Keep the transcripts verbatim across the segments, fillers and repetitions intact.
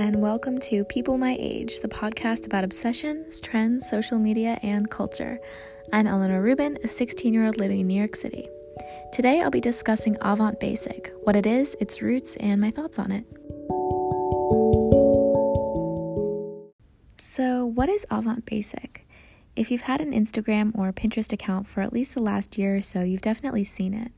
and welcome to People My Age, the podcast about obsessions, trends, social media, and culture. I'm Eleanor Rubin, a sixteen-year-old living in New York City. Today, I'll be discussing Avant Basic, what it is, its roots, and my thoughts on it. So, what is Avant Basic? If you've had an Instagram or Pinterest account for at least the last year or so, you've definitely seen it.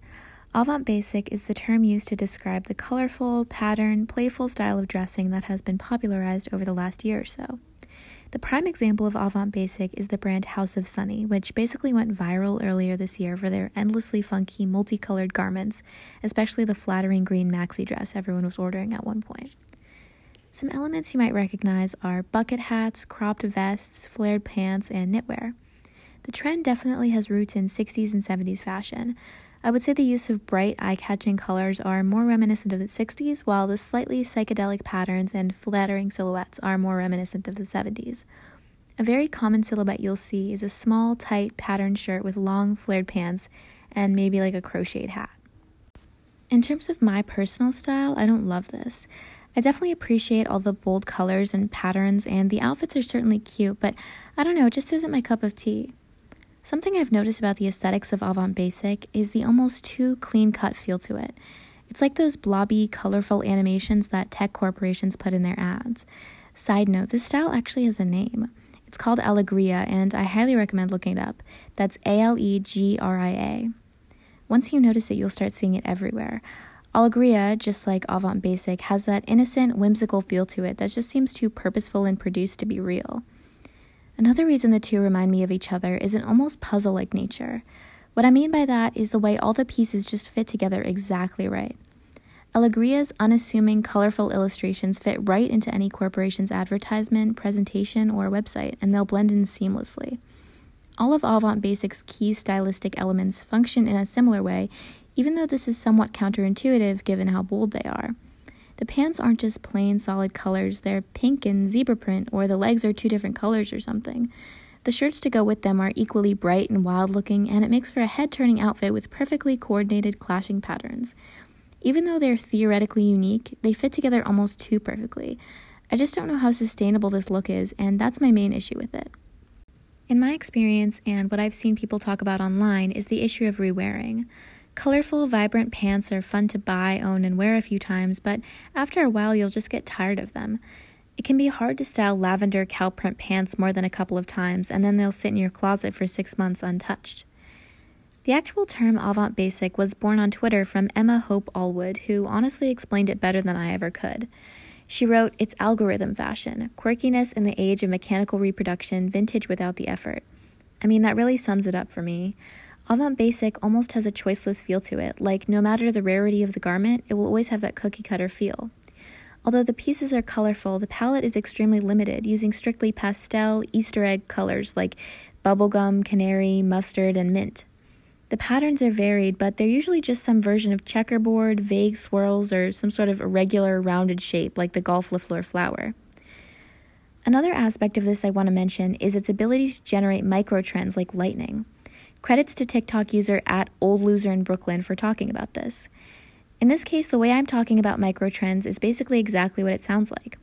Avant Basic is the term used to describe the colorful, pattern, playful style of dressing that has been popularized over the last year or so. The prime example of Avant Basic is the brand House of Sunny, which basically went viral earlier this year for their endlessly funky, multicolored garments, especially the flattering green maxi dress everyone was ordering at one point. Some elements you might recognize are bucket hats, cropped vests, flared pants, and knitwear. The trend definitely has roots in sixties and seventies fashion. I would say the use of bright, eye-catching colors are more reminiscent of the sixties, while the slightly psychedelic patterns and flattering silhouettes are more reminiscent of the seventies. A very common silhouette you'll see is a small, tight, patterned shirt with long, flared pants and maybe like a crocheted hat. In terms of my personal style, I don't love this. I definitely appreciate all the bold colors and patterns, and the outfits are certainly cute, but I don't know, it just isn't my cup of tea. Something I've noticed about the aesthetics of Avant Basic is the almost too clean-cut feel to it. It's like those blobby, colorful animations that tech corporations put in their ads. Side note, this style actually has a name. It's called Alegria, and I highly recommend looking it up. That's A L E G R I A. Once you notice it, you'll start seeing it everywhere. Alegria, just like Avant Basic, has that innocent, whimsical feel to it that just seems too purposeful and produced to be real. Another reason the two remind me of each other is an almost puzzle-like nature. What I mean by that is the way all the pieces just fit together exactly right. Alegria's unassuming, colorful illustrations fit right into any corporation's advertisement, presentation, or website, and they'll blend in seamlessly. All of Avant Basic's key stylistic elements function in a similar way, even though this is somewhat counterintuitive given how bold they are. The pants aren't just plain solid colors, they're pink and zebra print, or the legs are two different colors or something. The shirts to go with them are equally bright and wild-looking, and it makes for a head-turning outfit with perfectly coordinated clashing patterns. Even though they're theoretically unique, they fit together almost too perfectly. I just don't know how sustainable this look is, and that's my main issue with it. In my experience, and what I've seen people talk about online, is the issue of rewearing. Colorful, vibrant pants are fun to buy, own, and wear a few times, but after a while you'll just get tired of them. It can be hard to style lavender cow print pants more than a couple of times, and then they'll sit in your closet for six months untouched. The actual term Avant Basic was born on Twitter from Emma Hope Allwood, who honestly explained it better than I ever could. She wrote, "It's algorithm fashion, quirkiness in the age of mechanical reproduction, vintage without the effort." I mean, that really sums it up for me. Avant Basic almost has a choiceless feel to it, like no matter the rarity of the garment, it will always have that cookie-cutter feel. Although the pieces are colorful, the palette is extremely limited, using strictly pastel, Easter egg colors like bubblegum, canary, mustard, and mint. The patterns are varied, but they're usually just some version of checkerboard, vague swirls, or some sort of irregular, rounded shape like the Golf Le Fleur flower. Another aspect of this I want to mention is its ability to generate microtrends like lightning. Credits to TikTok user at Old Loser in Brooklyn for talking about this. In this case, the way I'm talking about microtrends is basically exactly what it sounds like.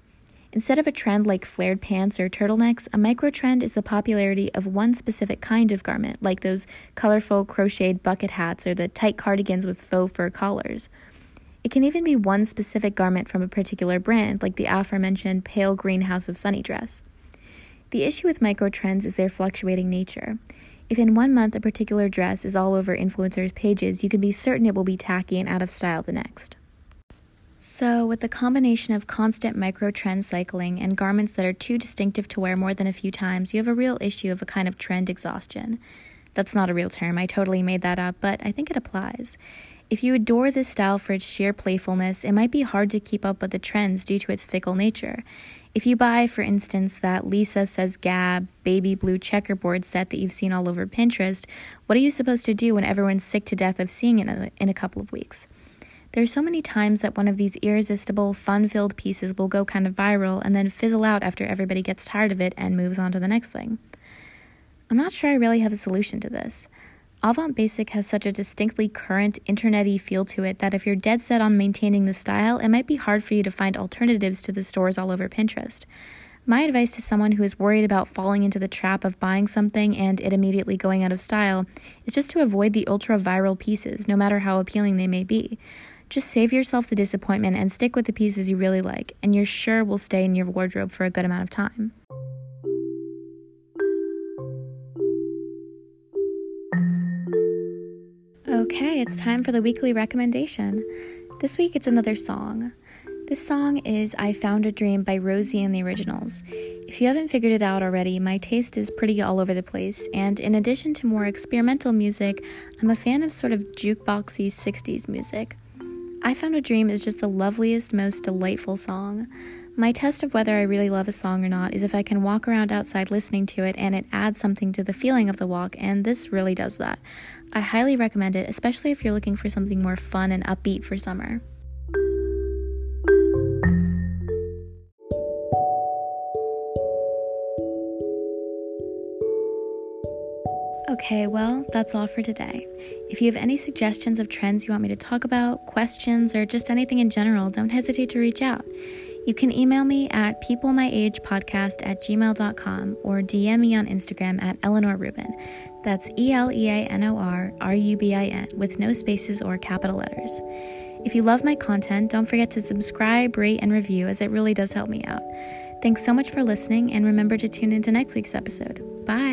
Instead of a trend like flared pants or turtlenecks, a microtrend is the popularity of one specific kind of garment, like those colorful crocheted bucket hats or the tight cardigans with faux fur collars. It can even be one specific garment from a particular brand, like the aforementioned pale green House of Sunny dress. The issue with microtrends is their fluctuating nature. If in one month a particular dress is all over influencers' pages, you can be certain it will be tacky and out of style the next. So, with the combination of constant micro-trend cycling and garments that are too distinctive to wear more than a few times, you have a real issue of a kind of trend exhaustion. That's not a real term, I totally made that up, but I think it applies. If you adore this style for its sheer playfulness, it might be hard to keep up with the trends due to its fickle nature. If you buy, for instance, that Lisa Says Gab baby blue checkerboard set that you've seen all over Pinterest, what are you supposed to do when everyone's sick to death of seeing it in a, in a couple of weeks? There are so many times that one of these irresistible, fun-filled pieces will go kind of viral and then fizzle out after everybody gets tired of it and moves on to the next thing. I'm not sure I really have a solution to this. Avant Basic has such a distinctly current, internet-y feel to it that if you're dead set on maintaining the style, it might be hard for you to find alternatives to the stores all over Pinterest. My advice to someone who is worried about falling into the trap of buying something and it immediately going out of style is just to avoid the ultra-viral pieces, no matter how appealing they may be. Just save yourself the disappointment and stick with the pieces you really like, and you're sure will stay in your wardrobe for a good amount of time. Okay, it's time for the weekly recommendation. This week it's another song. This song is I Found a Dream by Rosie and the Originals. If you haven't figured it out already, my taste is pretty all over the place, and in addition to more experimental music, I'm a fan of sort of jukeboxy sixties music. I Found a Dream is just the loveliest, most delightful song. My test of whether I really love a song or not is if I can walk around outside listening to it and it adds something to the feeling of the walk, and this really does that. I highly recommend it, especially if you're looking for something more fun and upbeat for summer. Okay, well, that's all for today. If you have any suggestions of trends you want me to talk about, questions, or just anything in general, don't hesitate to reach out. You can email me at peoplemyagepodcast at gmail dot com or D M me on Instagram at Eleanor Rubin. That's E L E A N O R R U B I N with no spaces or capital letters. If you love my content, don't forget to subscribe, rate, and review, as it really does help me out. Thanks so much for listening, and remember to tune into next week's episode. Bye!